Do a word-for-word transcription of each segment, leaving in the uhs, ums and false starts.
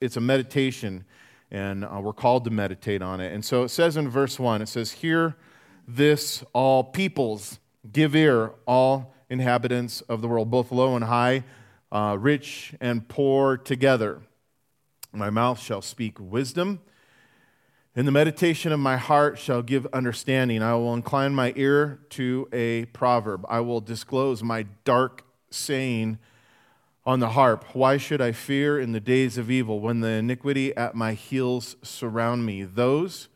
it's a meditation, and uh, we're called to meditate on it. And so it says in verse one, it says, "Hear this, all peoples, give ear, all inhabitants of the world, both low and high, uh, rich and poor together. My mouth shall speak wisdom, and the meditation of my heart shall give understanding. I will incline my ear to a proverb. I will disclose my dark saying on the harp. Why should I fear in the days of evil, when the iniquity at my heels surround me? Those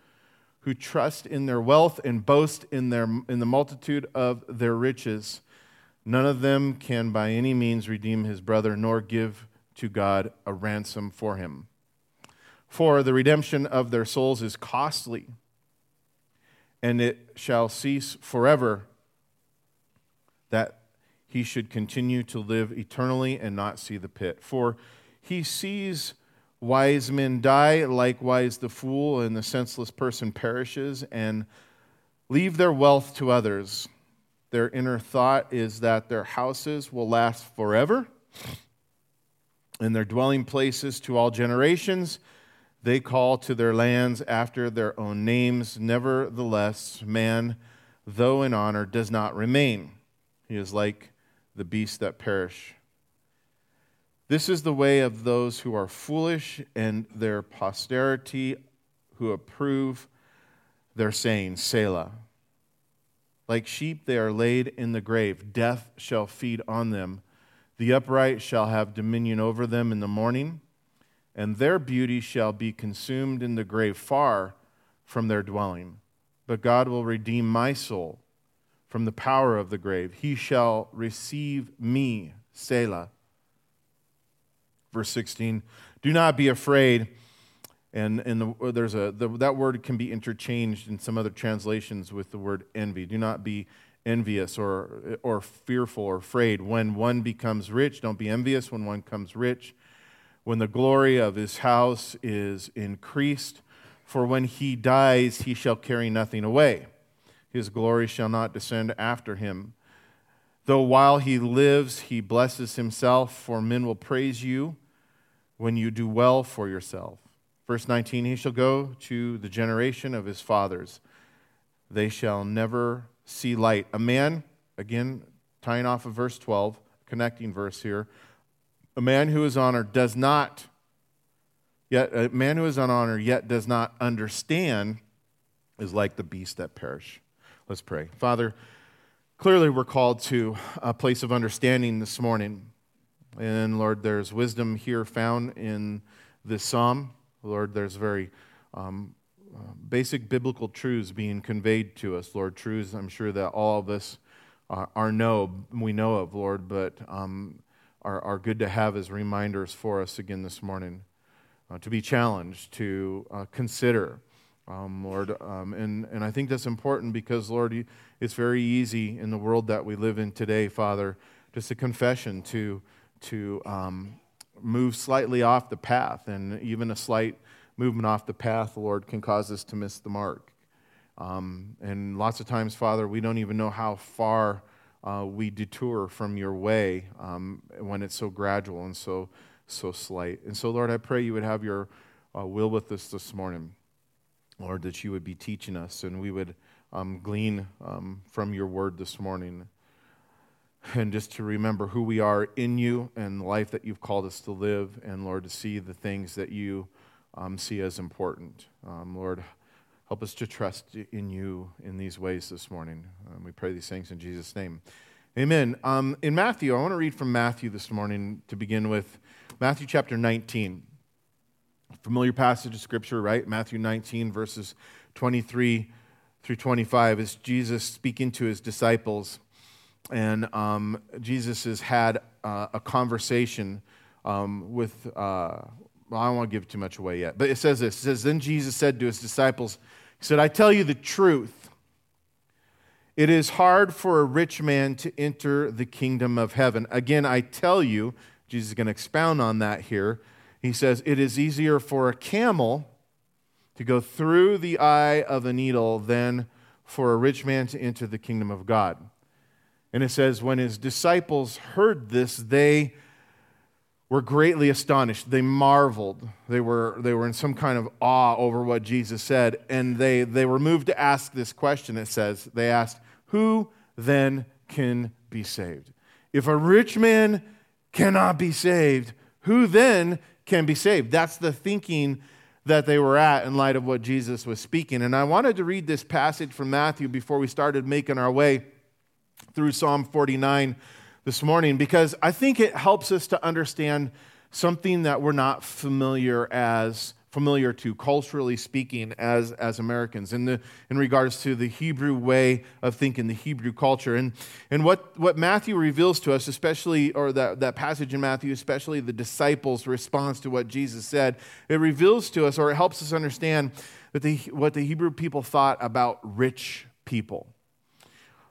who trust in their wealth and boast in their in the multitude of their riches, none of them can by any means redeem his brother, nor give to God a ransom for him. For the redemption of their souls is costly, and it shall cease forever, that he should continue to live eternally and not see the pit. For he sees wise men die, likewise the fool and the senseless person perishes and leave their wealth to others. Their inner thought is that their houses will last forever, and their dwelling places to all generations. They call to their lands after their own names. Nevertheless, man, though in honor, does not remain. He is like the beasts that perish. This is the way of those who are foolish, and their posterity who approve their saying, Selah. Like sheep they are laid in the grave. Death shall feed on them. The upright shall have dominion over them in the morning, and their beauty shall be consumed in the grave, far from their dwelling. But God will redeem my soul from the power of the grave. He shall receive me, Selah." Verse sixteen, "Do not be afraid." And, and the, there's a the, that word can be interchanged in some other translations with the word envy. Do not be envious or, or fearful or afraid. When one becomes rich, don't be envious when one becomes rich. When the glory of his house is increased, for when he dies, he shall carry nothing away. His glory shall not descend after him. Though while he lives, he blesses himself, for men will praise you when you do well for yourself. Verse nineteen, "He shall go to the generation of his fathers. They shall never see light." A man, again, tying off of verse twelve, connecting verse here, A man who is honored does not, yet a man who is unhonored yet does not understand is like the beasts that perish. Let's pray. Father, clearly we're called to a place of understanding this morning. And Lord, there's wisdom here found in this psalm. Lord, there's very um, basic biblical truths being conveyed to us. Lord, truths I'm sure that all of us are, are know, we know of, Lord, but um Are, are good to have as reminders for us again this morning, uh, to be challenged, to uh, consider, um, Lord. Um, and, and I think that's important because, Lord, it's very easy in the world that we live in today, Father, just a confession to, to um, move slightly off the path, and even a slight movement off the path, Lord, can cause us to miss the mark. Um, and lots of times, Father, we don't even know how far Uh, we detour from your way um, when it's so gradual and so so slight. And so, Lord, I pray you would have your uh, will with us this morning, Lord, that you would be teaching us and we would um, glean um, from your word this morning. And just to remember who we are in you and the life that you've called us to live, and, Lord, to see the things that you um, see as important. Um, Lord, help us to trust in you in these ways this morning. Um, we pray these things in Jesus' name. Amen. Um, in Matthew, I want to read from Matthew this morning to begin with. Matthew chapter nineteen. Familiar passage of Scripture, right? Matthew nineteen, verses twenty-three through twenty-five, is Jesus speaking to his disciples. And um, Jesus has had uh, a conversation um, with... Uh, Well, I don't want to give too much away yet, but it says this. It says, "Then Jesus said to his disciples, he said, 'I tell you the truth. It is hard for a rich man to enter the kingdom of heaven. Again, I tell you,'" Jesus is going to expound on that here. He says, "'It is easier for a camel to go through the eye of a needle than for a rich man to enter the kingdom of God.'" And it says, "When his disciples heard this, they were greatly astonished. They marveled. They were they were in some kind of awe over what Jesus said, and they, they were moved to ask this question. It says, they asked, who then can be saved? If a rich man cannot be saved, who then can be saved? That's the thinking that they were at in light of what Jesus was speaking. And I wanted to read this passage from Matthew before we started making our way through Psalm forty-nine this morning, because I think it helps us to understand something that we're not familiar as familiar to, culturally speaking, as, as Americans, in the in regards to the Hebrew way of thinking, the Hebrew culture. And and what, what Matthew reveals to us, especially, or that, that passage in Matthew, especially the disciples' response to what Jesus said, it reveals to us, or it helps us understand that the, what the Hebrew people thought about rich people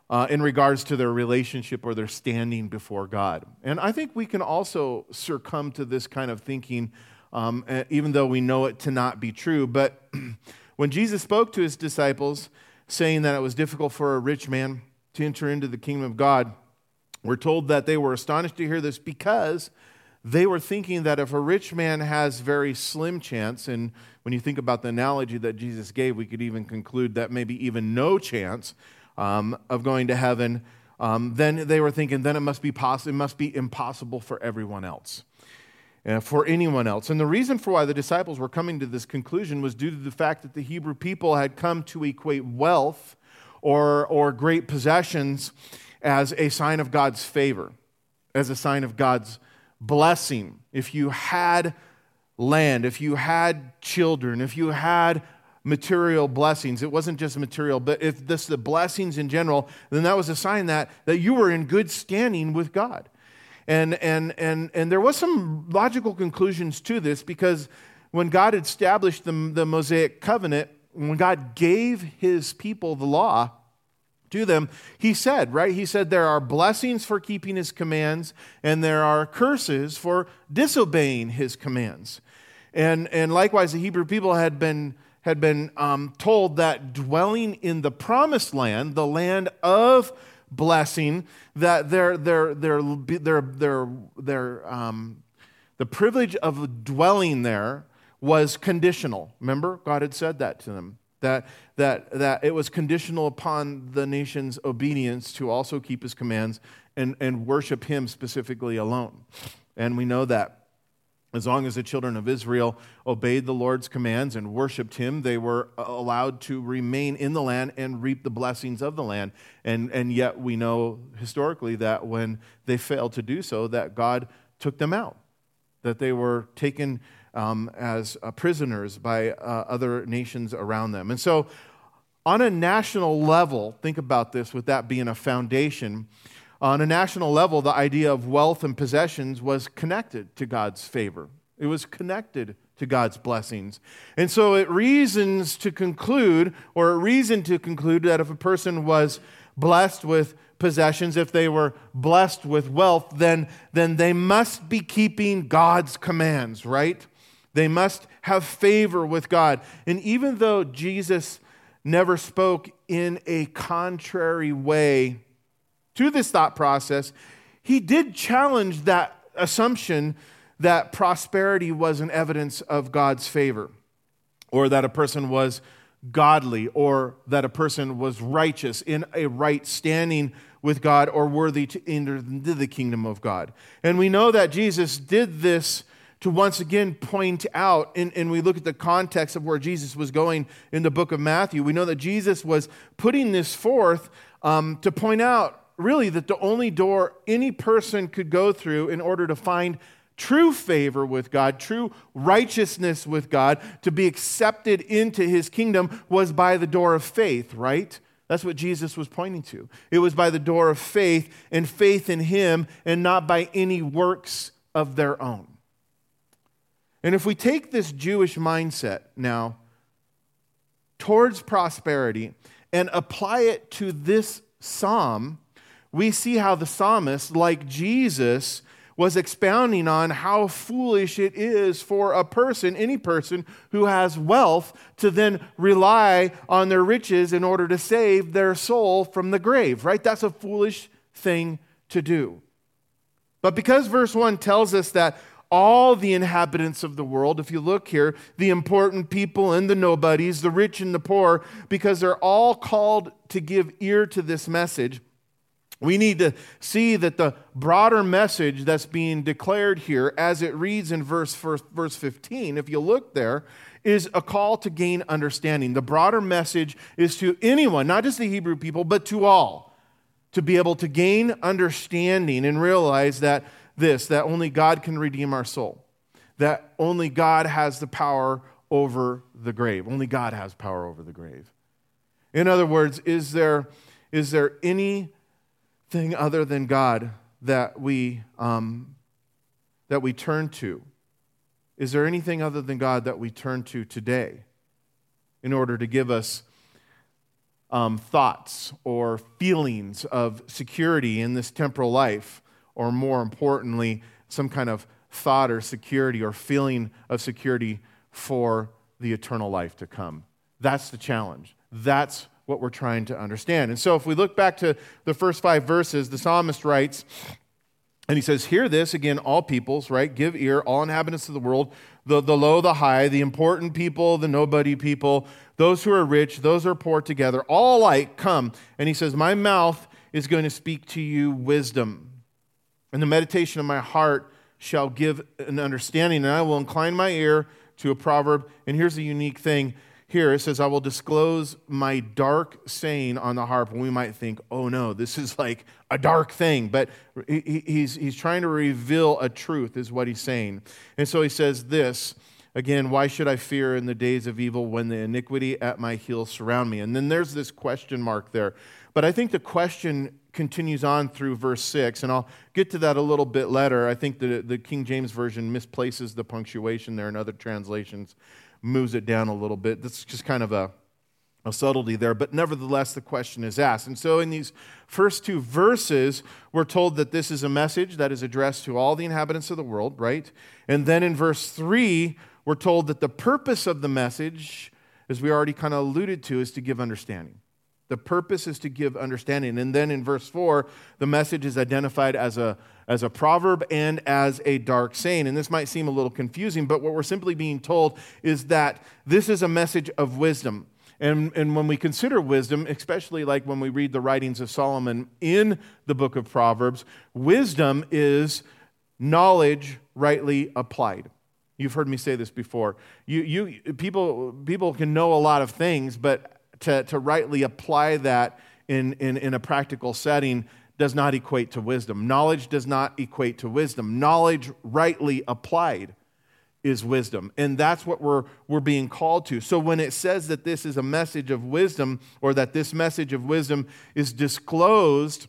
uh, in regards to their relationship or their standing before God. And I think we can also succumb to this kind of thinking, Um, even though we know it to not be true. But when Jesus spoke to his disciples, saying that it was difficult for a rich man to enter into the kingdom of God, we're told that they were astonished to hear this because they were thinking that if a rich man has very slim chance, and when you think about the analogy that Jesus gave, we could even conclude that maybe even no chance um, of going to heaven, um, then they were thinking, then it must be poss- it must be impossible for everyone else. for anyone else. And the reason for why the disciples were coming to this conclusion was due to the fact that the Hebrew people had come to equate wealth or, or great possessions as a sign of God's favor, as a sign of God's blessing. If you had land, if you had children, if you had material blessings, it wasn't just material, but if this the blessings in general, then that was a sign that, that you were in good standing with God. And and and and there was some logical conclusions to this, because when God established the, the Mosaic covenant, when God gave his people the law to them, he said, right? He said there are blessings for keeping his commands and there are curses for disobeying his commands. And and likewise, the Hebrew people had been had been um, told that dwelling in the promised land, the land of blessing, that their their their their their their um the privilege of dwelling there was conditional. Remember, God had said that to them, that that that it was conditional upon the nation's obedience to also keep his commands and and worship him specifically alone. And we know that as long as the children of Israel obeyed the Lord's commands and worshiped him, they were allowed to remain in the land and reap the blessings of the land. And, and yet we know historically that when they failed to do so, that God took them out, that they were taken um, as uh, prisoners by uh, other nations around them. And so on a national level, think about this, with that being a foundation. On a national level, the idea of wealth and possessions was connected to God's favor. It was connected to God's blessings. And so it reasons to conclude, or a reason to conclude, that if a person was blessed with possessions, if they were blessed with wealth, then, then they must be keeping God's commands, right? They must have favor with God. And even though Jesus never spoke in a contrary way to this thought process, he did challenge that assumption that prosperity was an evidence of God's favor, or that a person was godly, or that a person was righteous, in a right standing with God, or worthy to enter into the kingdom of God. And we know that Jesus did this to once again point out, and, and we look at the context of where Jesus was going in the book of Matthew, we know that Jesus was putting this forth um, to point out, really, that the only door any person could go through in order to find true favor with God, true righteousness with God, to be accepted into his kingdom, was by the door of faith, right? That's what Jesus was pointing to. It was by the door of faith, and faith in him, and not by any works of their own. And if we take this Jewish mindset now towards prosperity and apply it to this psalm, we see how the psalmist, like Jesus, was expounding on how foolish it is for a person, any person who has wealth, to then rely on their riches in order to save their soul from the grave, right? That's a foolish thing to do. But because verse one tells us that all the inhabitants of the world, if you look here, the important people and the nobodies, the rich and the poor, because they're all called to give ear to this message. We need to see that the broader message that's being declared here, as it reads in verse, verse fifteen, if you look there, is a call to gain understanding. The broader message is to anyone, not just the Hebrew people, but to all, to be able to gain understanding and realize that This, that only God can redeem our soul, that only God has the power over the grave. Only God has power over the grave. In other words, is there, is there anything other than God that we, um, that we turn to? Is there anything other than God that we turn to today in order to give us um, thoughts or feelings of security in this temporal life? Or more importantly, some kind of thought or security or feeling of security for the eternal life to come. That's the challenge. That's what we're trying to understand. And so if we look back to the first five verses, the psalmist writes, and he says, hear this, again, all peoples, right? Give ear, all inhabitants of the world, the, the low, the high, the important people, the nobody people, those who are rich, those who are poor together, all alike, come. And he says, my mouth is going to speak to you wisdom. And the meditation of my heart shall give an understanding, and I will incline my ear to a proverb. And here's the unique thing here. It says, I will disclose my dark saying on the harp. And we might think, oh no, this is like a dark thing. But he's, he's trying to reveal a truth is what he's saying. And so he says this, again, why should I fear in the days of evil when the iniquity at my heels surround me? And then there's this question mark there. But I think the question continues on through verse six, and I'll get to that a little bit later. I think the, the King James Version misplaces the punctuation there, and other translations moves it down a little bit. That's just kind of a, a subtlety there, but nevertheless, the question is asked. And so in these first two verses, we're told that this is a message that is addressed to all the inhabitants of the world, right? And then in verse three, we're told that the purpose of the message, as we already kind of alluded to, is to give understanding. The purpose is to give understanding. And then in verse four, the message is identified as a, as a proverb and as a dark saying. And this might seem a little confusing, but what we're simply being told is that this is a message of wisdom. And, and when we consider wisdom, especially like when we read the writings of Solomon in the book of Proverbs, wisdom is knowledge rightly applied. You've heard me say this before. You, you people, people can know a lot of things, but To, to rightly apply that in, in, in a practical setting does not equate to wisdom. Knowledge does not equate to wisdom. Knowledge rightly applied is wisdom. And that's what we're, we're being called to. So when it says that this is a message of wisdom, or that this message of wisdom is disclosed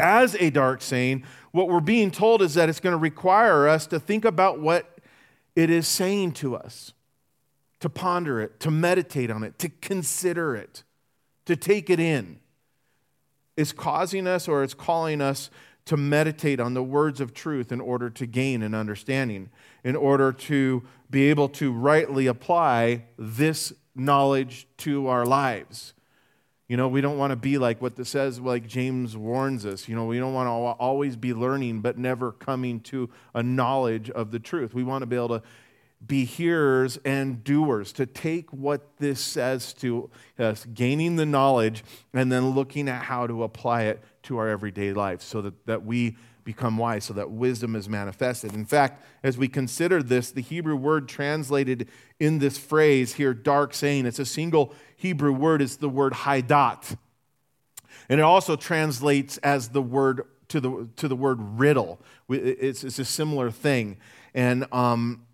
as a dark saying, what we're being told is that it's going to require us to think about what it is saying to us, to ponder it, to meditate on it, to consider it, to take it in. It's causing us, or it's calling us to meditate on the words of truth in order to gain an understanding, in order to be able to rightly apply this knowledge to our lives. You know, we don't want to be like what this says, like James warns us. You know, we don't want to always be learning, but never coming to a knowledge of the truth. We want to be able to be hearers and doers, to take what this says to us, gaining the knowledge and then looking at how to apply it to our everyday life so that, that we become wise, so that wisdom is manifested. In fact, as we consider this, the Hebrew word translated in this phrase here, dark saying, it's a single Hebrew word. It's the word haidot. And it also translates as the word to the to the word riddle. It's, it's a similar thing. And um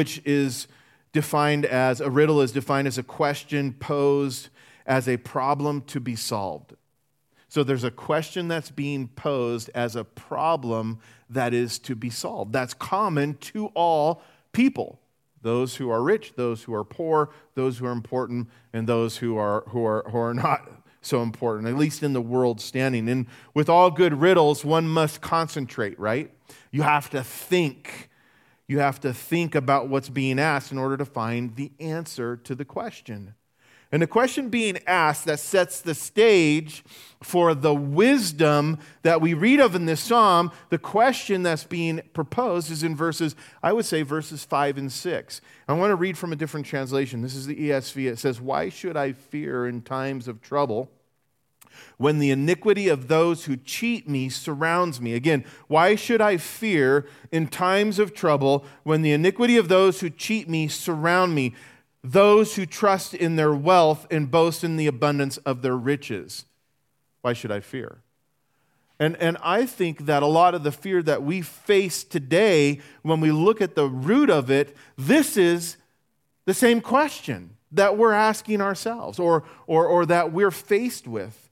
which is defined as, a riddle is defined as a question posed as a problem to be solved. So there's a question that's being posed as a problem that is to be solved. That's common to all people, those who are rich, those who are poor, those who are important, and those who are who are, who are not so important, at least in the world standing. And with all good riddles, one must concentrate, right? You have to think. You have to think about what's being asked in order to find the answer to the question. And the question being asked that sets the stage for the wisdom that we read of in this psalm, the question that's being proposed is in verses, I would say verses five and six. I want to read from a different translation. This is the E S V. It says, "Why should I fear in times of trouble when the iniquity of those who cheat me surrounds me?" Again, why should I fear in times of trouble when the iniquity of those who cheat me surround me? Those who trust in their wealth and boast in the abundance of their riches. Why should I fear? And, and I think that a lot of the fear that we face today, when we look at the root of it, this is the same question that we're asking ourselves or, or, or that we're faced with.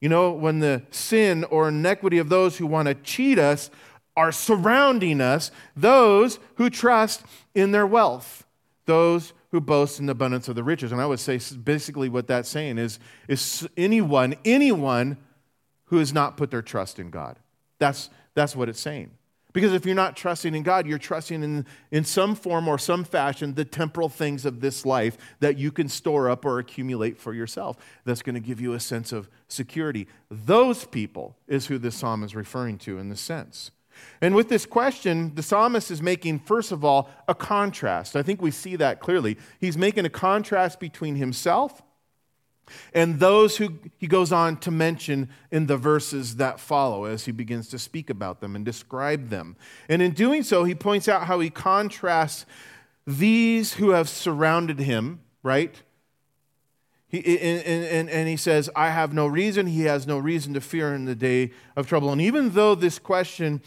You know, when the sin or iniquity of those who want to cheat us are surrounding us, those who trust in their wealth. Those who boast in the abundance of the riches. And I would say basically what that's saying is, is anyone, anyone who has not put their trust in God. That's, that's what it's saying. Because if you're not trusting in God, you're trusting in, in some form or some fashion the temporal things of this life that you can store up or accumulate for yourself. That's going to give you a sense of security. Those people is who this psalm is referring to in this sense. And with this question, the psalmist is making, first of all, a contrast. I think we see that clearly. He's making a contrast between himself and those who he goes on to mention in the verses that follow as he begins to speak about them and describe them. And in doing so, he points out how he contrasts these who have surrounded him, right? He, and, and, and he says, I have no reason. He has no reason to fear in the day of trouble. And even though this question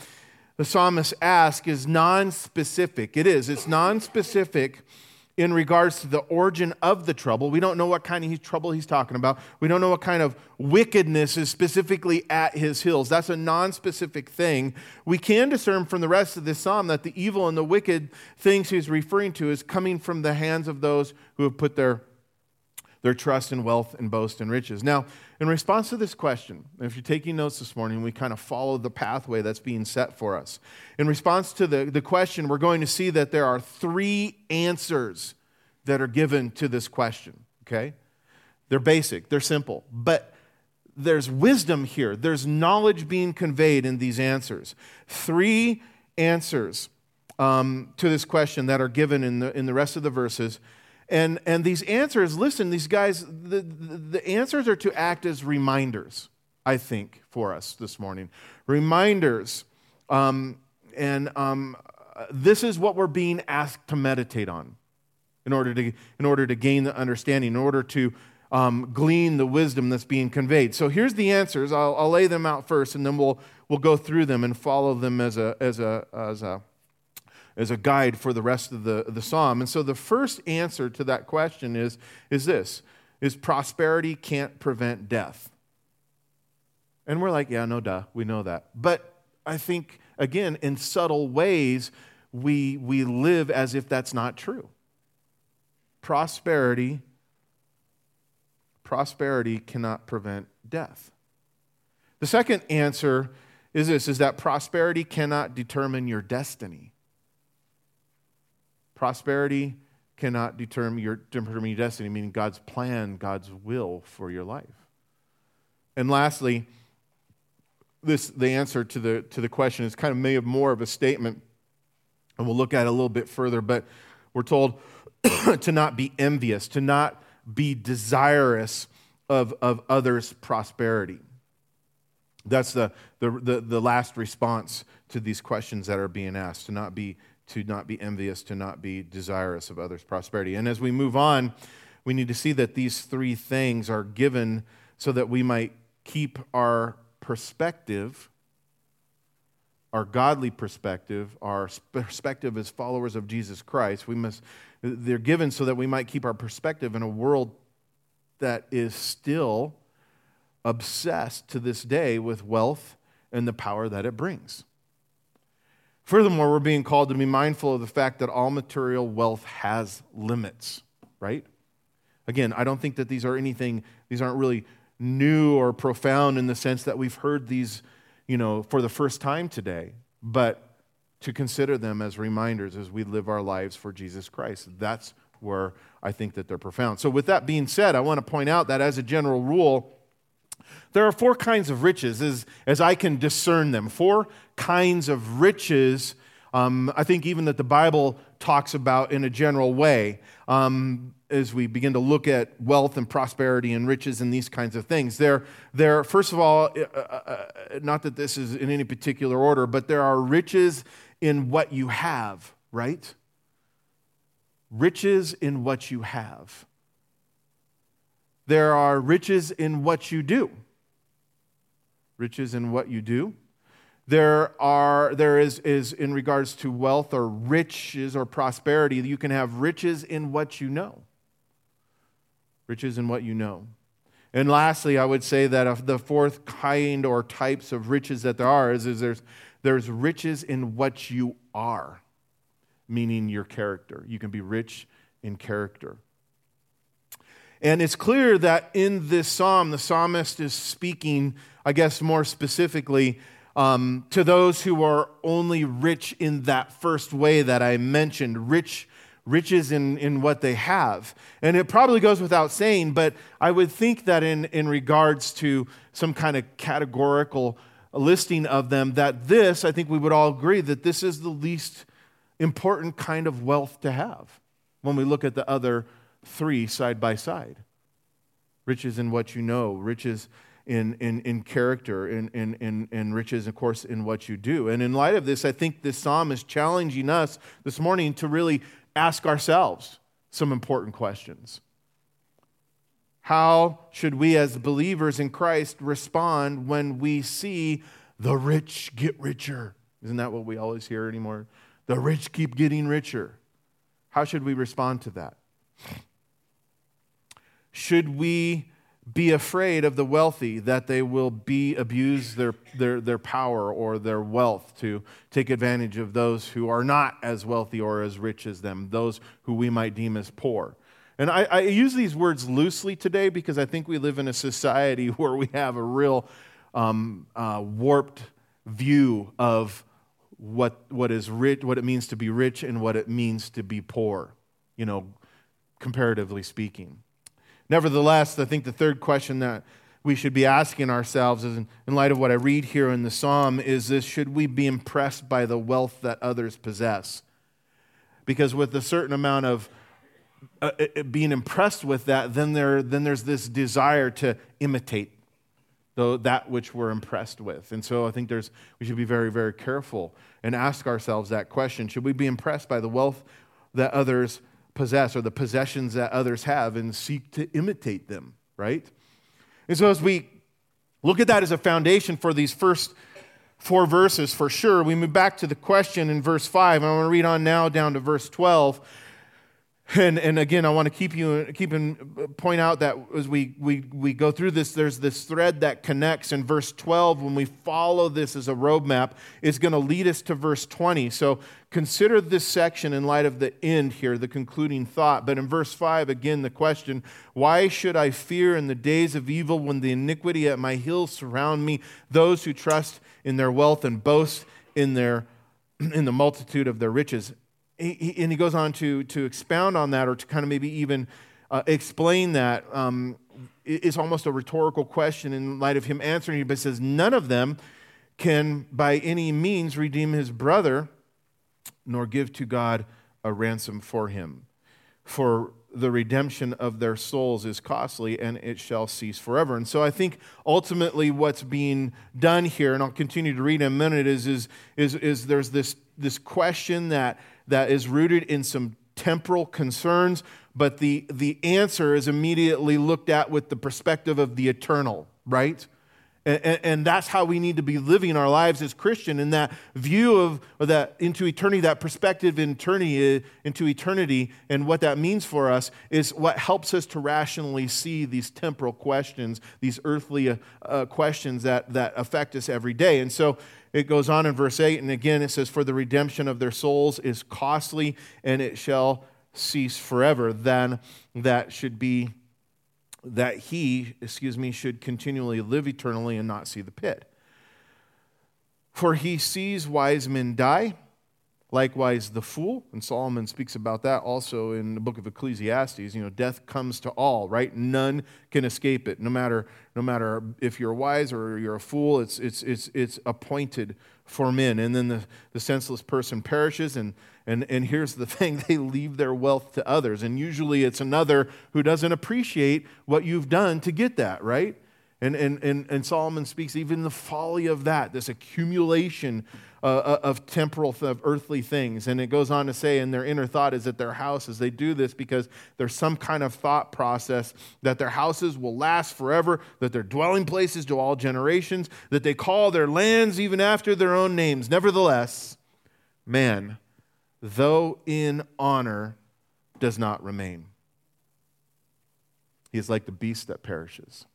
the psalmist asks is non-specific, it is. It's non-specific in regards to the origin of the trouble. We don't know what kind of trouble he's talking about. We don't know what kind of wickedness is specifically at his heels. That's a non-specific thing. We can discern from the rest of this psalm that the evil and the wicked things he's referring to is coming from the hands of those who have put their their trust in wealth and boast and riches. Now, in response to this question, if you're taking notes this morning, we kind of follow the pathway that's being set for us. In response to the, the question, we're going to see that there are three answers that are given to this question, okay? They're basic, they're simple, but there's wisdom here. There's knowledge being conveyed in these answers. Three answers um, to this question that are given in the in the rest of the verses. And and these answers, listen, these guys, the, the, the answers are to act as reminders, I think, for us this morning. Reminders. Um, and um, this is what we're being asked to meditate on in order to, in order to gain the understanding, in order to um, glean the wisdom that's being conveyed. So here's the answers. I'll, I'll lay them out first, and then we'll we'll go through them and follow them as a as a as a as a guide for the rest of the, the psalm. And so the first answer to that question is, is this, is prosperity can't prevent death. And we're like, yeah, no duh, we know that. But I think, again, in subtle ways, we, we live as if that's not true. Prosperity, prosperity cannot prevent death. The second answer is this, is that prosperity cannot determine your destiny. Prosperity cannot determine your, determine your destiny, meaning God's plan, God's will for your life. And lastly, this the answer to the to the question is kind of maybe more of a statement, and we'll look at it a little bit further, but we're told to not be envious, to not be desirous of, of others' prosperity. That's the, the, the, the last response to these questions that are being asked, to not be to not be envious, to not be desirous of others' prosperity. And as we move on, we need to see that these three things are given so that we might keep our perspective, our godly perspective, our perspective as followers of Jesus Christ. We must, they're given so that we might keep our perspective in a world that is still obsessed to this day with wealth and the power that it brings. Furthermore, we're being called to be mindful of the fact that all material wealth has limits, right? Again, I don't think that these are anything, these aren't really new or profound in the sense that we've heard these, you know, for the first time today, but to consider them as reminders as we live our lives for Jesus Christ. That's where I think that they're profound. So with that being said, I want to point out that as a general rule, there are four kinds of riches, as, as I can discern them. Four kinds of riches, um, I think even that the Bible talks about in a general way, um, as we begin to look at wealth and prosperity and riches and these kinds of things. There, there. First of all, uh, uh, not that this is in any particular order, but there are riches in what you have, right? Riches in what you have. There are riches in what you do. Riches in what you do. There are there is, is in regards to wealth or riches or prosperity, you can have riches in what you know. Riches in what you know. And lastly, I would say that of the fourth kind or types of riches that there are is, is there's there's riches in what you are, meaning your character. You can be rich in character. And it's clear that in this psalm, the psalmist is speaking, I guess more specifically, um, to those who are only rich in that first way that I mentioned, rich, riches in, in what they have. And it probably goes without saying, but I would think that in, in regards to some kind of categorical listing of them, that this, I think we would all agree that this is the least important kind of wealth to have when we look at the other three side by side. Riches in what you know, riches in in, in character, and in, in, in riches, of course, in what you do. And in light of this, I think this psalm is challenging us this morning to really ask ourselves some important questions. How should we as believers in Christ respond when we see the rich get richer? Isn't that what we always hear anymore? The rich keep getting richer. How should we respond to that? Should we be afraid of the wealthy that they will be abuse their, their, their power or their wealth to take advantage of those who are not as wealthy or as rich as them, those who we might deem as poor? And I, I use these words loosely today because I think we live in a society where we have a real um, uh, warped view of what what is rich, what it means to be rich and what it means to be poor, you know, comparatively speaking. Nevertheless, I think the third question that we should be asking ourselves is, in light of what I read here in the psalm, is this: should we be impressed by the wealth that others possess? Because with a certain amount of uh, being impressed with that, then there then there's this desire to imitate though that which we're impressed with. And so I think there's we should be very, very careful and ask ourselves that question. Should we be impressed by the wealth that others possess or the possessions that others have and seek to imitate them, right? And so as we look at that as a foundation for these first four verses, for sure, we move back to the question in verse five, and I want to read on now down to verse twelve. And and again, I want to keep you keep and point out that as we we we go through this, there's this thread that connects in verse twelve. When we follow this as a roadmap, it's going to lead us to verse twenty. So consider this section in light of the end here, the concluding thought. But in verse five, again, the question: why should I fear in the days of evil, when the iniquity at my heels surround me? Those who trust in their wealth and boast in their in the multitude of their riches. And he goes on to, to expound on that, or to kind of maybe even uh, explain that. Um, it's almost a rhetorical question in light of him answering it, but it says, none of them can by any means redeem his brother, nor give to God a ransom for him. For the redemption of their souls is costly, and it shall cease forever. And so I think ultimately what's being done here, and I'll continue to read in a minute, is is is, is there's this this question that that is rooted in some temporal concerns, but the, the answer is immediately looked at with the perspective of the eternal, right? And, and, and that's how we need to be living our lives as Christian, in that view of that into eternity, that perspective in eternity, into eternity, and what that means for us is what helps us to rationally see these temporal questions, these earthly uh, uh, questions that, that affect us every day. And so it goes on in verse eight, and again it says, for the redemption of their souls is costly, and it shall cease forever. Then that should be, that he, excuse me, should continually live eternally and not see the pit. For he sees wise men die, Likewise, the fool, and Solomon speaks about that also in the book of Ecclesiastes, you know, death comes to all, right? None can escape it. No matter no matter if you're wise or you're a fool, it's it's it's it's appointed for men. And then the, the senseless person perishes, and and and here's the thing, they leave their wealth to others. And usually it's another who doesn't appreciate what you've done to get that, right? And and and, and Solomon speaks even the folly of that, this accumulation Uh, of temporal, of earthly things. And it goes on to say, and their inner thought is at their houses. They do this because there's some kind of thought process that their houses will last forever, that their dwelling places to all generations, that they call their lands even after their own names. Nevertheless, man, though in honor, does not remain. He is like the beast that perishes.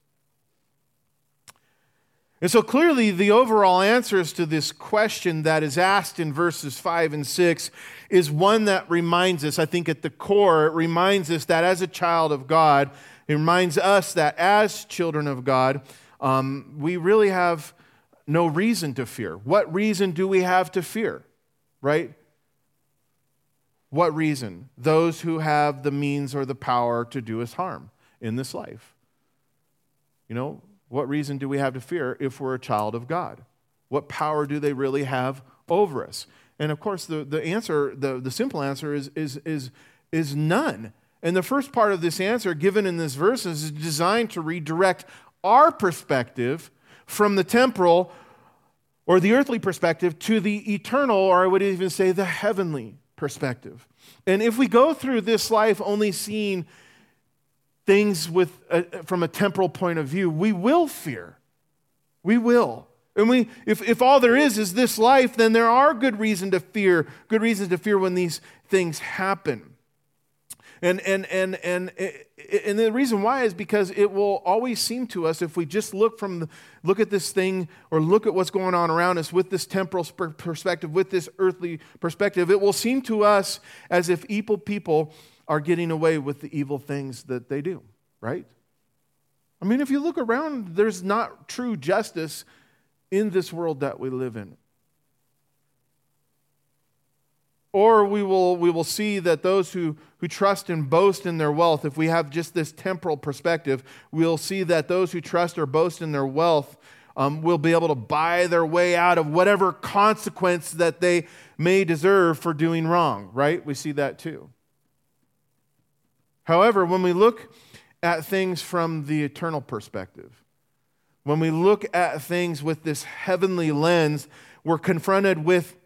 And so clearly the overall answers to this question that is asked in verses five and six is one that reminds us, I think at the core, it reminds us that as a child of God, it reminds us that as children of God, um, we really have no reason to fear. What reason do we have to fear, right? What reason? Those who have the means or the power to do us harm in this life. You know, what reason do we have to fear if we're a child of God? What power do they really have over us? And of course, the, the answer, the, the simple answer is, is, is, is none. And the first part of this answer given in this verse is designed to redirect our perspective from the temporal or the earthly perspective to the eternal, or I would even say the heavenly perspective. And if we go through this life only seeing things with uh, from a temporal point of view, we will fear. We will. And we, if, if all there is is this life, then there are good reason to fear, good reasons to fear when these things happen. And, and, and, and, and the reason why is because it will always seem to us, if we just look from the, look at this thing or look at what's going on around us with this temporal perspective, with this earthly perspective, it will seem to us as if evil people are getting away with the evil things that they do, right? I mean, if you look around, there's not true justice in this world that we live in. Or we will we will see that those who, who trust and boast in their wealth, if we have just this temporal perspective, we'll see that those who trust or boast in their wealth um, will be able to buy their way out of whatever consequence that they may deserve for doing wrong, right? We see that too. However, when we look at things from the eternal perspective, when we look at things with this heavenly lens, we're confronted with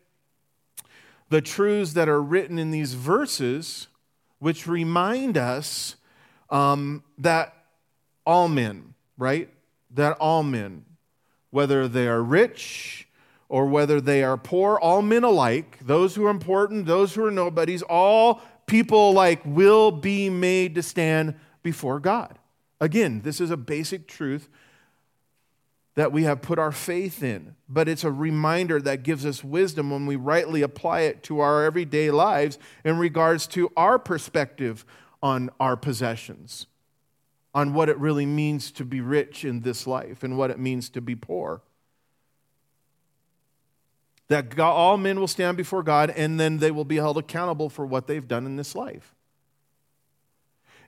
the truths that are written in these verses, which remind us um, that all men, right? That all men, whether they are rich or whether they are poor, all men alike, those who are important, those who are nobodies, all people like will be made to stand before God. Again, this is a basic truth that we have put our faith in, but it's a reminder that gives us wisdom when we rightly apply it to our everyday lives in regards to our perspective on our possessions, on what it really means to be rich in this life and what it means to be poor. That God, all men will stand before God, and then they will be held accountable for what they've done in this life.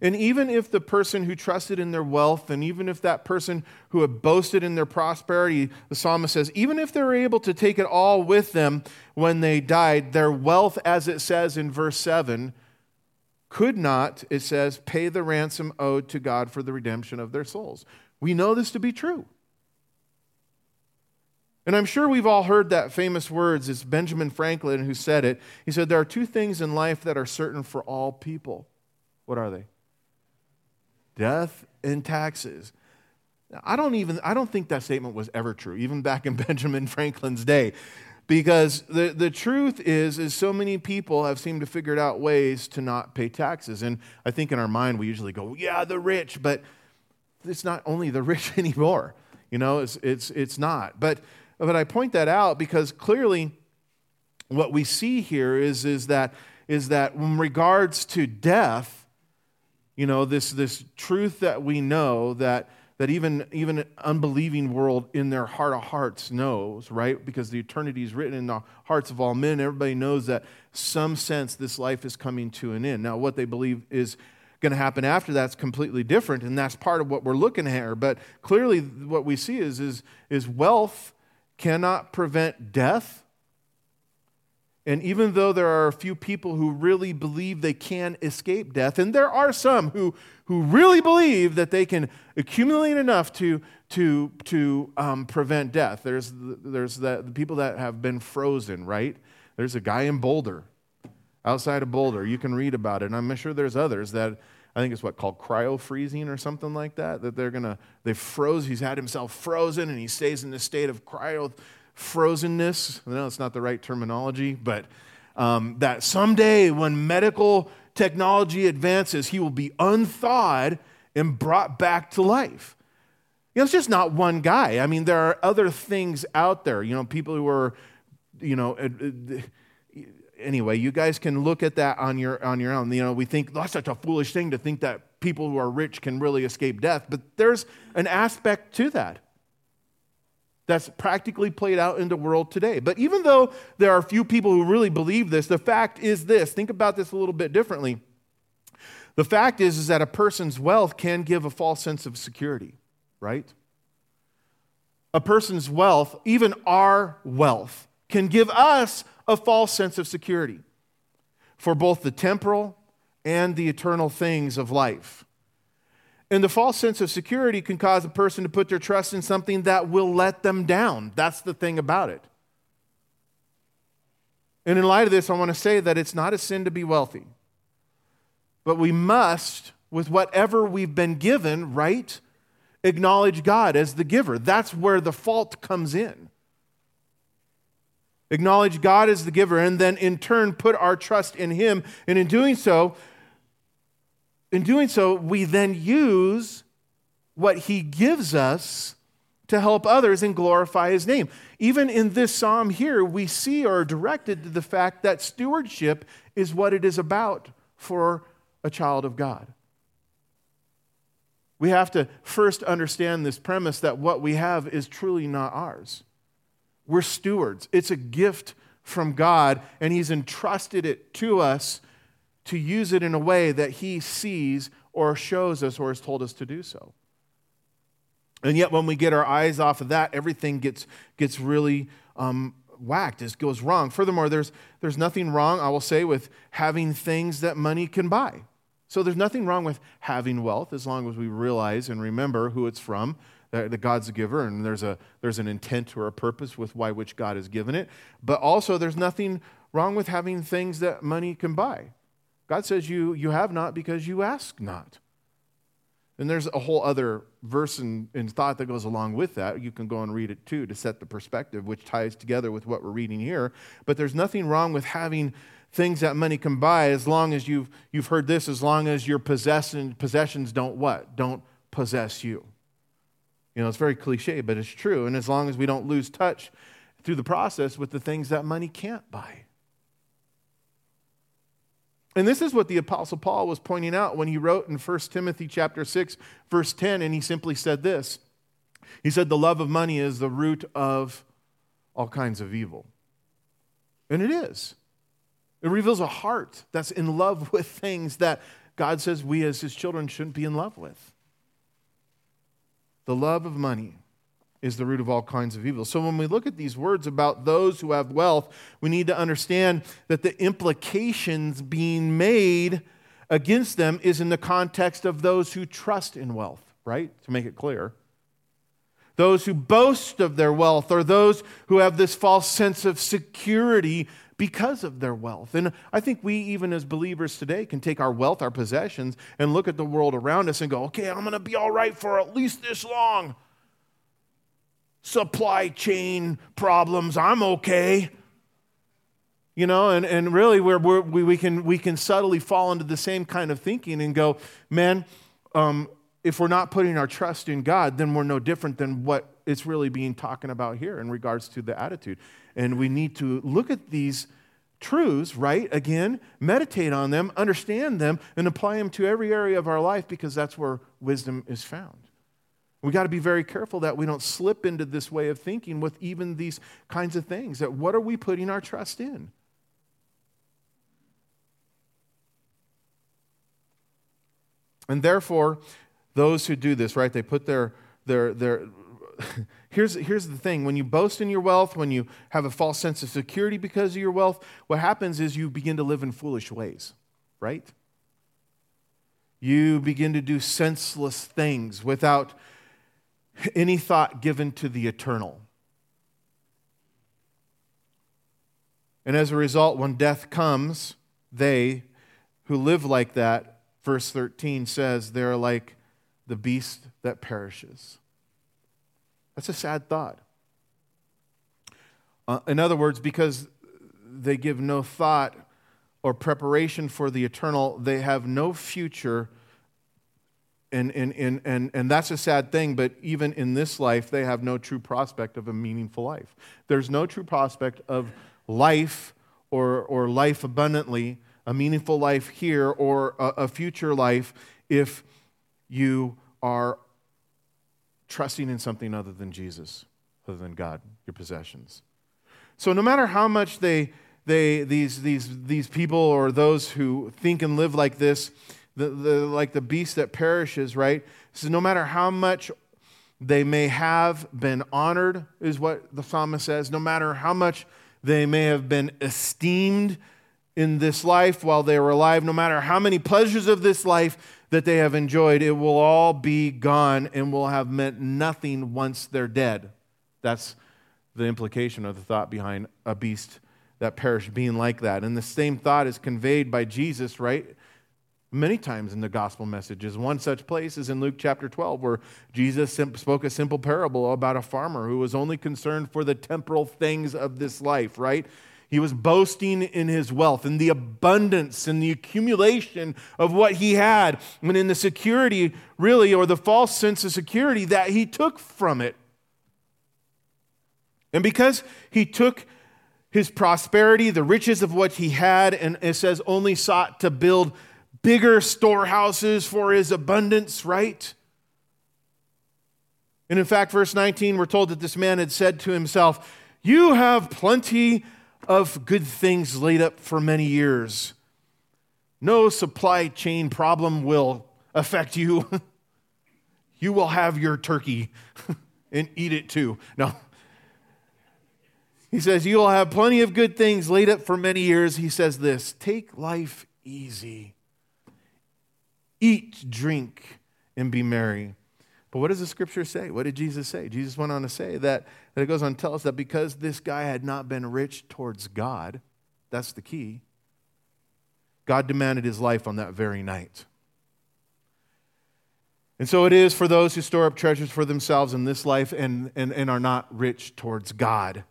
And even if the person who trusted in their wealth, and even if that person who had boasted in their prosperity, the psalmist says, even if they're able to take it all with them when they died, their wealth, as it says in verse seven, could not, it says, pay the ransom owed to God for the redemption of their souls. We know this to be true. And I'm sure we've all heard that famous words. It's Benjamin Franklin who said it. He said, there are two things in life that are certain for all people. What are they? Death and taxes. Now, I don't even, I don't think that statement was ever true, even back in Benjamin Franklin's day. Because the, the truth is, is so many people have seemed to figure out ways to not pay taxes. And I think in our mind, we usually go, yeah, the rich, but it's not only the rich anymore. You know, it's it's it's not. But But I point that out because clearly what we see here is, is, that, is that in regards to death, you know, this, this truth that we know that, that even, even an unbelieving world in their heart of hearts knows, right? Because the eternity is written in the hearts of all men. Everybody knows that some sense this life is coming to an end. Now, what they believe is going to happen after that's completely different, and that's part of what we're looking at here. But clearly what we see is, is, is wealth cannot prevent death. And even though there are a few people who really believe they can escape death, and there are some who, who really believe that they can accumulate enough to, to, to um, prevent death. There's, there's the, the people that have been frozen, right? There's a guy in Boulder, outside of Boulder. You can read about it. And I'm sure there's others that, I think it's what, called cryo-freezing or something like that, that they're going to, they froze, he's had himself frozen, and he stays in this state of cryo frozenness. I know it's not the right terminology, but um, that someday when medical technology advances, he will be unthawed and brought back to life. You know, it's just not one guy. I mean, there are other things out there. You know, people who are, you know, anyway, you guys can look at that on your on your own. You know, we think that's such a foolish thing to think that people who are rich can really escape death, but there's an aspect to that. That's practically played out in the world today. But even though there are few people who really believe this, the fact is this. Think about this a little bit differently. The fact is, is that a person's wealth can give a false sense of security, right? A person's wealth, even our wealth, can give us a false sense of security for both the temporal and the eternal things of life. And the false sense of security can cause a person to put their trust in something that will let them down. That's the thing about it. And in light of this, I want to say that it's not a sin to be wealthy. But we must, with whatever we've been given, right, acknowledge God as the giver. That's where the fault comes in. Acknowledge God as the giver, and then in turn put our trust in Him. And in doing so, In doing so, we then use what He gives us to help others and glorify His name. Even in this psalm here, we see or are directed to the fact that stewardship is what it is about for a child of God. We have to first understand this premise that what we have is truly not ours. We're stewards. It's a gift from God, and He's entrusted it to us to use it in a way that He sees or shows us or has told us to do so. And yet when we get our eyes off of that, everything gets gets really um, whacked. It goes wrong. Furthermore, there's there's nothing wrong, I will say, with having things that money can buy. So there's nothing wrong with having wealth as long as we realize and remember who it's from, that God's the giver, and there's a there's an intent or a purpose with why which God has given it. But also there's nothing wrong with having things that money can buy. God says you you have not because you ask not. And there's a whole other verse and, and thought that goes along with that. You can go and read it too to set the perspective, which ties together with what we're reading here. But there's nothing wrong with having things that money can buy as long as you've you've heard this, as long as your possession, possessions don't what? Don't possess you. You know, it's very cliche, but it's true. And as long as we don't lose touch through the process with the things that money can't buy. And this is what the Apostle Paul was pointing out when he wrote in First Timothy chapter six, verse ten, and he simply said this. He said, the love of money is the root of all kinds of evil. And it is. It reveals a heart that's in love with things that God says we as His children shouldn't be in love with. The love of money is the root of all kinds of evil. So when we look at these words about those who have wealth, we need to understand that the implications being made against them is in the context of those who trust in wealth, right? To make it clear. Those who boast of their wealth are those who have this false sense of security because of their wealth. And I think we, even as believers today, can take our wealth, our possessions, and look at the world around us and go, okay, I'm going to be all right for at least this long. Supply chain problems, I'm okay. You know, and, and really we're, we're, we we can we can subtly fall into the same kind of thinking and go, man, um, if we're not putting our trust in God, then we're no different than what it's really being talking about here in regards to the attitude. And we need to look at these truths, right? Again, meditate on them, understand them, and apply them to every area of our life because that's where wisdom is found. We got to be very careful that we don't slip into this way of thinking with even these kinds of things. That what are we putting our trust in? And therefore, those who do this, right, they put their, their, their, here's, here's the thing. When you boast in your wealth, when you have a false sense of security because of your wealth, what happens is you begin to live in foolish ways, right? You begin to do senseless things without any thought given to the eternal. And as a result, when death comes, they who live like that, verse thirteen says, they're like the beast that perishes. That's a sad thought. Uh, in other words, because they give no thought or preparation for the eternal, they have no future. And, and, and, and, and that's a sad thing, but even in this life, they have no true prospect of a meaningful life. There's no true prospect of life or, or life abundantly, a meaningful life here or a, a future life if you are trusting in something other than Jesus, other than God, your possessions. So no matter how much they, they these, these, these people or those who think and live like this, The, the, like the beast that perishes, right? So no matter how much they may have been honored, is what the psalmist says, no matter how much they may have been esteemed in this life while they were alive, no matter how many pleasures of this life that they have enjoyed, it will all be gone and will have meant nothing once they're dead. That's the implication of the thought behind a beast that perished being like that. And the same thought is conveyed by Jesus, right? Many times in the gospel messages. One such place is in Luke chapter twelve, where Jesus spoke a simple parable about a farmer who was only concerned for the temporal things of this life, right? He was boasting in his wealth, in the abundance, in the accumulation of what he had, and in the security, really, or the false sense of security that he took from it. And because he took his prosperity, the riches of what he had, and it says only sought to build bigger storehouses for his abundance, right? And in fact, verse nineteen, we're told that this man had said to himself, "You have plenty of good things laid up for many years. No supply chain problem will affect you. You will have your turkey and eat it too." No. He says, "You will have plenty of good things laid up for many years." He says this, "Take life easy. Eat, drink, and be merry." But what does the scripture say? What did Jesus say? Jesus went on to say that, that it goes on to tell us that because this guy had not been rich towards God, that's the key, God demanded his life on that very night. And so it is for those who store up treasures for themselves in this life and, and, and are not rich towards God.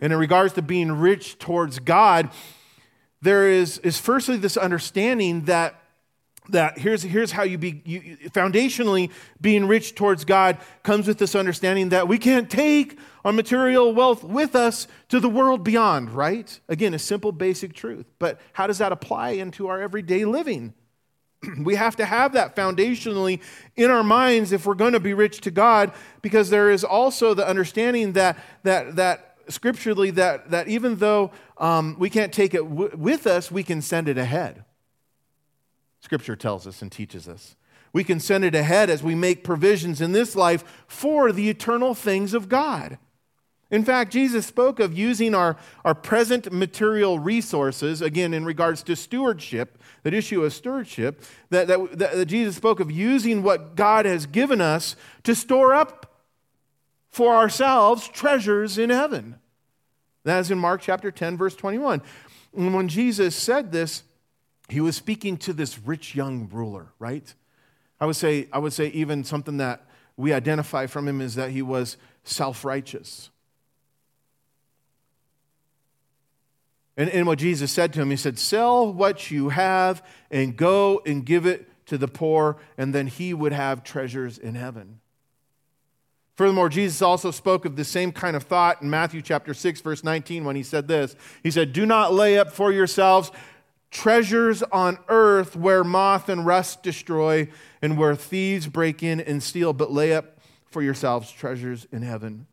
And in regards to being rich towards God, there is, is firstly this understanding that That here's here's how you be you, foundationally being rich towards God comes with this understanding that we can't take our material wealth with us to the world beyond, right? Again, a simple basic truth. But how does that apply into our everyday living? We have to have that foundationally in our minds if we're going to be rich to God, because there is also the understanding that that that scripturally that that even though um, we can't take it w- with us, we can send it ahead. Scripture tells us and teaches us. We can send it ahead as we make provisions in this life for the eternal things of God. In fact, Jesus spoke of using our, our present material resources, again, in regards to stewardship, that issue of stewardship, that, that, that Jesus spoke of using what God has given us to store up for ourselves treasures in heaven. That is in Mark chapter ten, verse twenty-one. And when Jesus said this, he was speaking to this rich young ruler, right? I would say, I would say even something that we identify from him is that he was self-righteous. And, and what Jesus said to him, he said, "Sell what you have and go and give it to the poor," and then he would have treasures in heaven. Furthermore, Jesus also spoke of the same kind of thought in Matthew chapter six, verse nineteen, when he said this. He said, "Do not lay up for yourselves treasures on earth where moth and rust destroy and where thieves break in and steal, but lay up for yourselves treasures in heaven,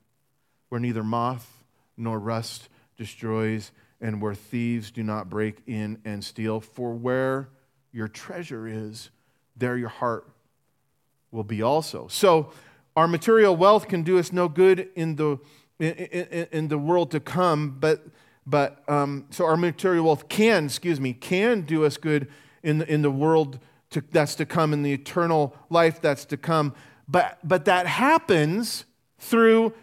where neither moth nor rust destroys, and where thieves do not break in and steal. For where your treasure is, there your heart will be also. So our material wealth can do us no good in the in, in, in the world to come, but but um, so our material wealth can, excuse me, can do us good in the, in the world to, that's to come, in the eternal life that's to come. But but that happens through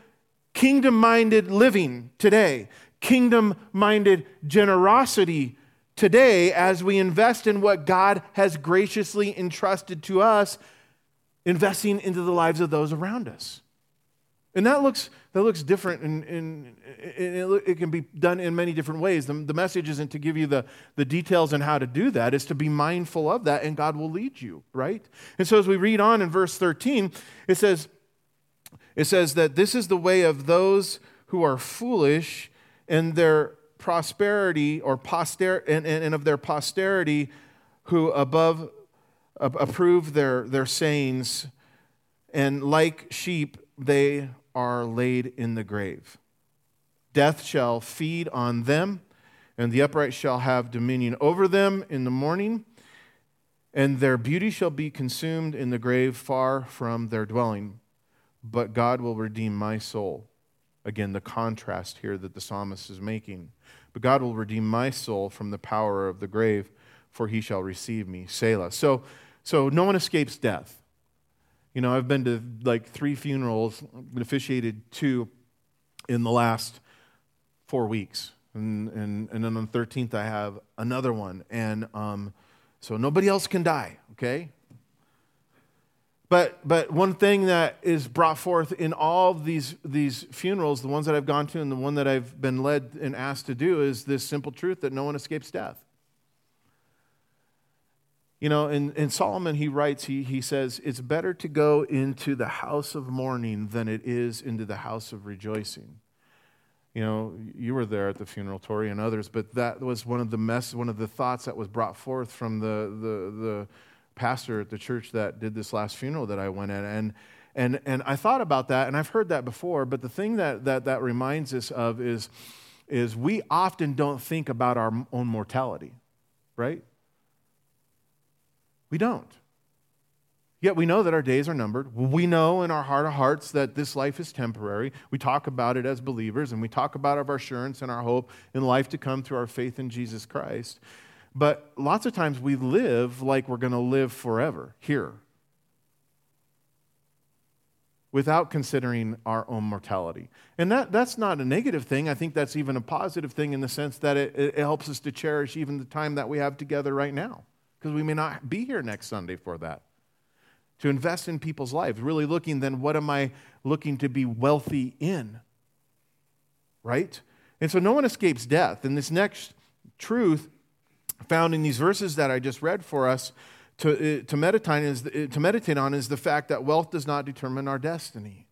kingdom-minded living today, kingdom-minded generosity today, as we invest in what God has graciously entrusted to us, investing into the lives of those around us. And that looks that looks different, and, and, and it, it can be done in many different ways. The, the message isn't to give you the, the details on how to do that. It's to be mindful of that, and God will lead you, right? And so as we read on in verse thirteen, it says, it says that this is the way of those who are foolish, and their prosperity or poster and, and, and of their posterity, who above uh, approve their, their sayings, and like sheep they are laid in the grave. Death shall feed on them, and the upright shall have dominion over them in the morning, and their beauty shall be consumed in the grave, far from their dwelling. But God will redeem my soul. Again, the contrast here that the psalmist is making. But God will redeem my soul from the power of the grave, for he shall receive me. Selah. So, so no one escapes death. You know, I've been to like three funerals, officiated two in the last four weeks. And, and, and then on the thirteenth, I have another one. And um, so nobody else can die, okay? But but one thing that is brought forth in all of these, these funerals, the ones that I've gone to and the one that I've been led and asked to do, is this simple truth that no one escapes death. You know, in, in Solomon, he writes, he, he says, it's better to go into the house of mourning than it is into the house of rejoicing. You know, you were there at the funeral, Tori, and others, but that was one of the mess, one of the thoughts that was brought forth from the the, the pastor at the church that did this last funeral that I went at. And and and I thought about that, and I've heard that before, but the thing that that, that reminds us of is, is we often don't think about our own mortality, right? We don't. Yet we know that our days are numbered. We know in our heart of hearts that this life is temporary. We talk about it as believers, and we talk about our assurance and our hope in life to come through our faith in Jesus Christ. But lots of times we live like we're going to live forever here without considering our own mortality. And that, that's not a negative thing. I think that's even a positive thing, in the sense that it, it helps us to cherish even the time that we have together right now, because we may not be here next Sunday for that. To invest in people's lives, really looking then, what am I looking to be wealthy in? Right? And so no one escapes death. And this next truth found in these verses that I just read for us to, to, meditate, is, to meditate on is the fact that wealth does not determine our destiny.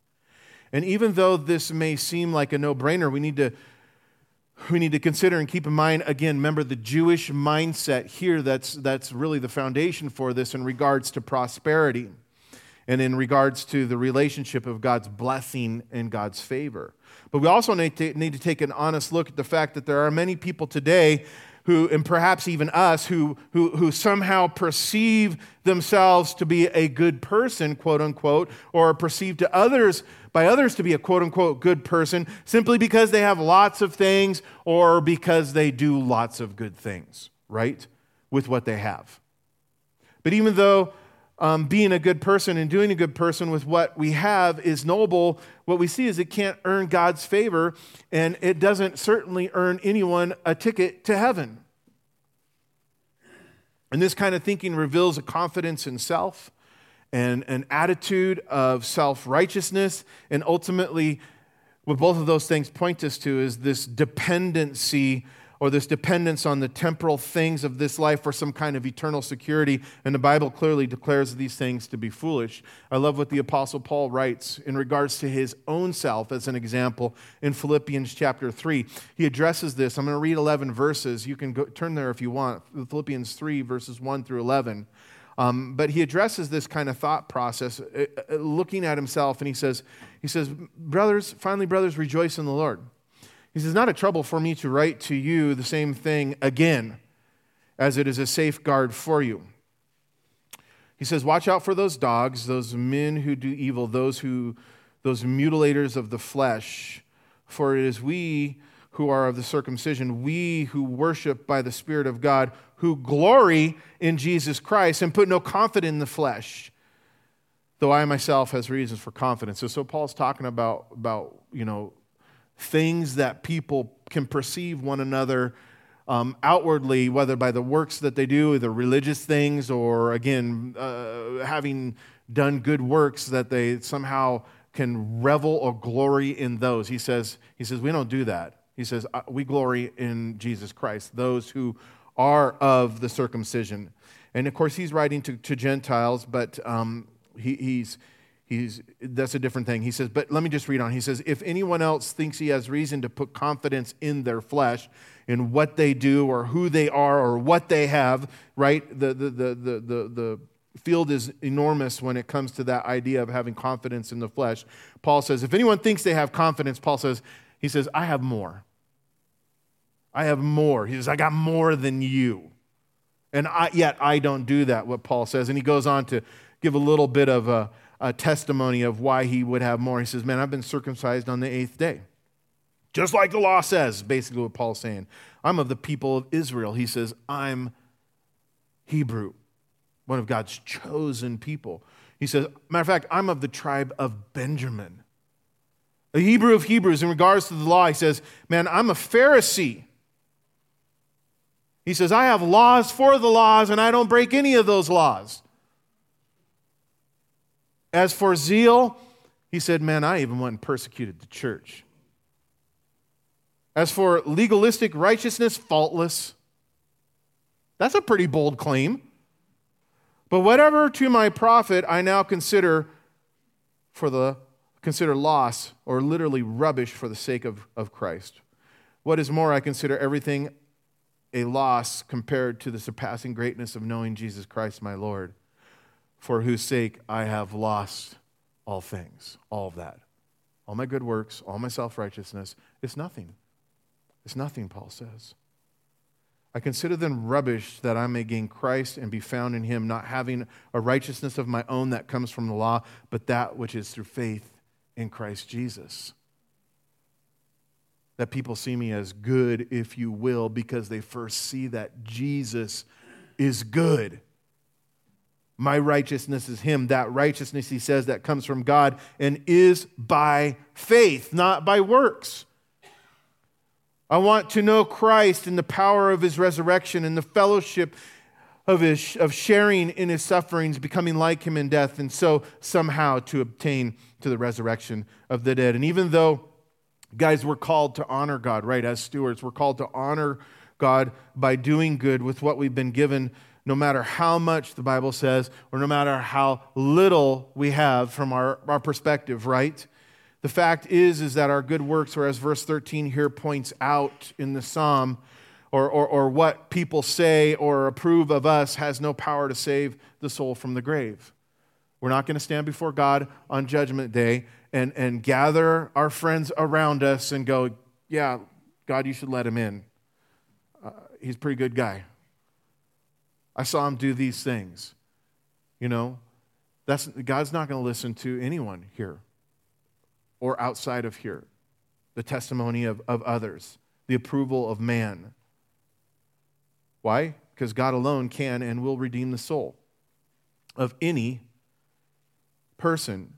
And even though this may seem like a no-brainer, we need to We need to consider and keep in mind, again, remember the Jewish mindset here that's that's really the foundation for this in regards to prosperity and in regards to the relationship of God's blessing and God's favor. But we also need to, need to take an honest look at the fact that there are many people today who, and perhaps even us, who, who, who somehow perceive themselves to be a good person, quote unquote, or perceived to others by others to be a quote unquote good person, simply because they have lots of things or because they do lots of good things, right, with what they have. But even though um, being a good person and doing a good person with what we have is noble, what we see is it can't earn God's favor, and it doesn't certainly earn anyone a ticket to heaven. And this kind of thinking reveals a confidence in self and an attitude of self-righteousness, and ultimately what both of those things point us to is this dependency or this dependence on the temporal things of this life for some kind of eternal security, and the Bible clearly declares these things to be foolish. I love what the Apostle Paul writes in regards to his own self as an example in Philippians chapter three. He addresses this. I'm going to read eleven verses. You can go, turn there if you want. Philippians three, verses one through eleven. Um, but he addresses this kind of thought process, uh, looking at himself, and he says, he says, brothers, finally, brothers, rejoice in the Lord. He says, not a trouble for me to write to you the same thing again, as it is a safeguard for you. He says, watch out for those dogs, those men who do evil, those who, those mutilators of the flesh, for it is we who are of the circumcision, we who worship by the Spirit of God, who glory in Jesus Christ and put no confidence in the flesh, though I myself has reasons for confidence. So, so Paul's talking about, about, you know, things that people can perceive one another um, outwardly, whether by the works that they do, either religious things or, again, uh, having done good works that they somehow can revel or glory in those. He says, he says, we don't do that. He says, we glory in Jesus Christ, those who are of the circumcision. And of course, he's writing to, to Gentiles, but um, he, he's, he's that's a different thing. He says, but let me just read on. He says, if anyone else thinks he has reason to put confidence in their flesh, in what they do or who they are or what they have, right? The, the, the, the, the, the field is enormous when it comes to that idea of having confidence in the flesh. Paul says, if anyone thinks they have confidence, Paul says, he says, I have more. I have more. He says, I got more than you. And I, yet I don't do that, what Paul says. And he goes on to give a little bit of a, a testimony of why he would have more. He says, man, I've been circumcised on the eighth day. Just like the law says, basically what Paul's saying. I'm of the people of Israel. He says, I'm Hebrew, one of God's chosen people. He says, matter of fact, I'm of the tribe of Benjamin. The Hebrew of Hebrews, in regards to the law, he says, man, I'm a Pharisee. He says, I have laws for the laws, and I don't break any of those laws. As for zeal, he said, man, I even went and persecuted the church. As for legalistic righteousness, faultless. That's a pretty bold claim. But whatever to my profit I now consider for the consider loss, or literally rubbish, for the sake of, of Christ. What is more, I consider everything a loss compared to the surpassing greatness of knowing Jesus Christ my Lord, for whose sake I have lost all things, all of that. All my good works, all my self-righteousness, it's nothing. It's nothing, Paul says. I consider them rubbish that I may gain Christ and be found in him, not having a righteousness of my own that comes from the law, but that which is through faith in Christ Jesus. That people see me as good, if you will, because they first see that Jesus is good. My righteousness is him. That righteousness, he says, that comes from God and is by faith, not by works. I want to know Christ in the power of his resurrection and the fellowship of his of sharing in his sufferings, becoming like him in death, and so somehow to obtain to the resurrection of the dead. And even though, guys, we're called to honor God, right? As stewards, we're called to honor God by doing good with what we've been given, no matter how much, the Bible says, or no matter how little we have from our, our perspective, right? The fact is, is that our good works, or as verse thirteen here points out in the psalm, or, or, or what people say or approve of us, has no power to save the soul from the grave. We're not going to stand before God on Judgment Day and, and gather our friends around us and go, yeah, God, you should let him in. Uh, he's a pretty good guy. I saw him do these things. You know, that's God's not going to listen to anyone here or outside of here. The testimony of, of others, the approval of man. Why? Because God alone can and will redeem the soul of any person.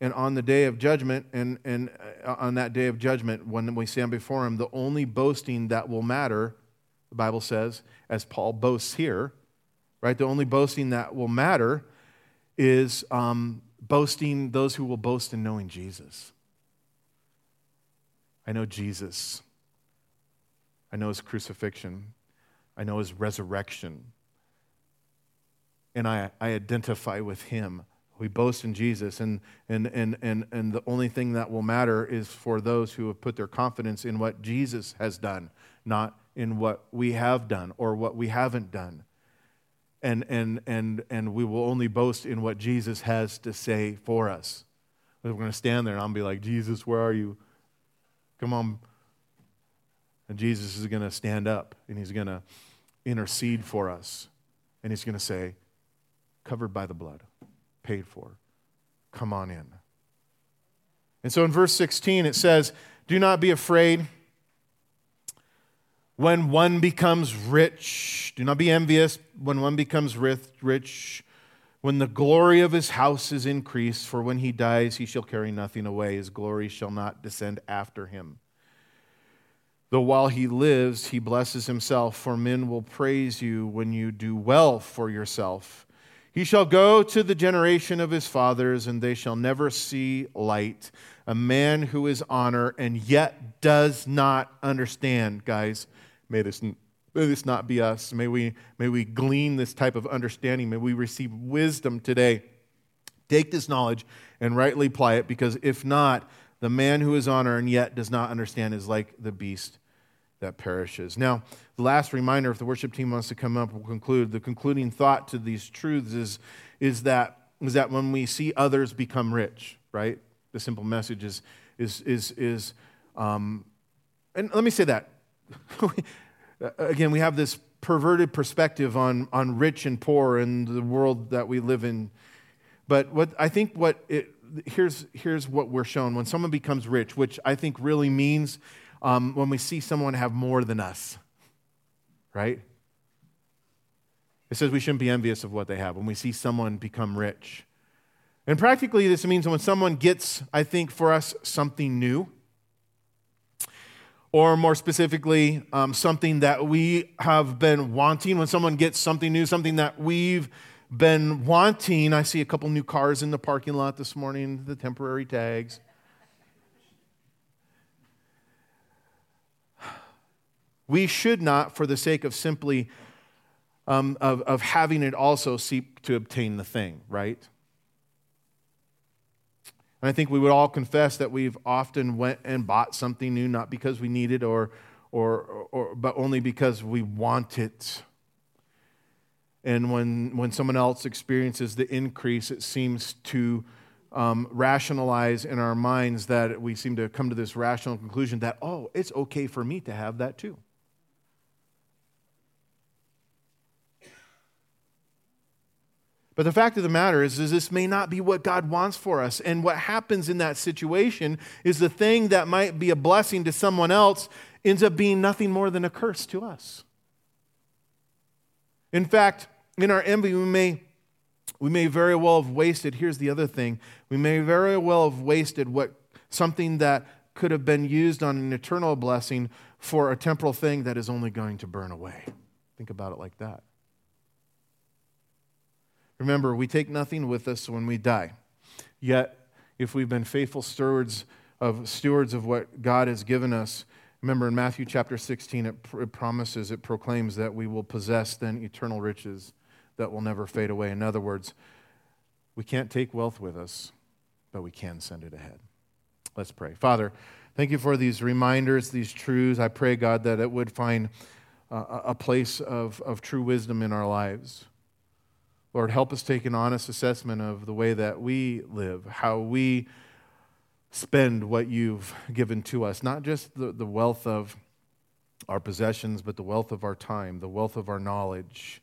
And on the day of judgment, and, and on that day of judgment, when we stand before him, the only boasting that will matter, the Bible says, as Paul boasts here, right? The only boasting that will matter is um, boasting those who will boast in knowing Jesus. I know Jesus. I know his crucifixion. I know his resurrection. And I, I identify with him. We boast in Jesus, and and and and and the only thing that will matter is for those who have put their confidence in what Jesus has done, not in what we have done or what we haven't done. and and and and we will only boast in what Jesus has to say for us. We're going to stand there and I'll be like, Jesus, where are you? Come on. And Jesus is going to stand up and he's going to intercede for us. And he's going to say, covered by the blood, paid for, come on in. And so in verse sixteen it says, do not be afraid when one becomes rich. Do not be envious when one becomes rich, when the glory of his house is increased, for when he dies he shall carry nothing away. His glory shall not descend after him. Though while he lives he blesses himself, for men will praise you when you do well for yourself. He shall go to the generation of his fathers, and they shall never see light. A man who is honor and yet does not understand. Guys, may this, may this not be us. May we, may we glean this type of understanding. May we receive wisdom today. Take this knowledge and rightly apply it, because if not, the man who is honor and yet does not understand is like the beast that perishes. Now, the last reminder, if the worship team wants to come up, we'll conclude. The concluding thought to these truths is, is that is that when we see others become rich, right? The simple message is is is is, um, and let me say that again. We have this perverted perspective on on rich and poor and the world that we live in. But what I think what it here's here's what we're shown when someone becomes rich, which I think really means. Um, when we see someone have more than us, right? It says we shouldn't be envious of what they have when we see someone become rich. And practically this means when someone gets, I think, for us something new, or more specifically, um, something that we have been wanting. When someone gets something new, something that we've been wanting. I see a couple new cars in the parking lot this morning, the temporary tags. We should not, for the sake of simply um, of, of having it, also seek to obtain the thing, right? And I think we would all confess that we've often went and bought something new, not because we need it, or, or, or but only because we want it. And when when someone else experiences the increase, it seems to um, rationalize in our minds that we seem to come to this rational conclusion that, oh, it's okay for me to have that too. But the fact of the matter is, is this may not be what God wants for us. And what happens in that situation is the thing that might be a blessing to someone else ends up being nothing more than a curse to us. In fact, in our envy, we may we may very well have wasted, here's the other thing, we may very well have wasted what something that could have been used on an eternal blessing for a temporal thing that is only going to burn away. Think about it like that. Remember, we take nothing with us when we die. Yet, if we've been faithful stewards of stewards of what God has given us, remember in Matthew chapter sixteen, it, pr- it promises, it proclaims that we will possess then eternal riches that will never fade away. In other words, we can't take wealth with us, but we can send it ahead. Let's pray. Father, thank you for these reminders, these truths. I pray, God, that it would find uh, a place of, of true wisdom in our lives. Lord, help us take an honest assessment of the way that we live, how we spend what you've given to us, not just the, the wealth of our possessions, but the wealth of our time, the wealth of our knowledge,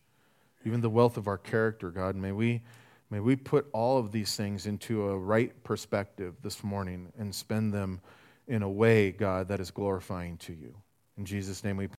even the wealth of our character, God. May we, may we put all of these things into a right perspective this morning and spend them in a way, God, that is glorifying to you. In Jesus' name we pray.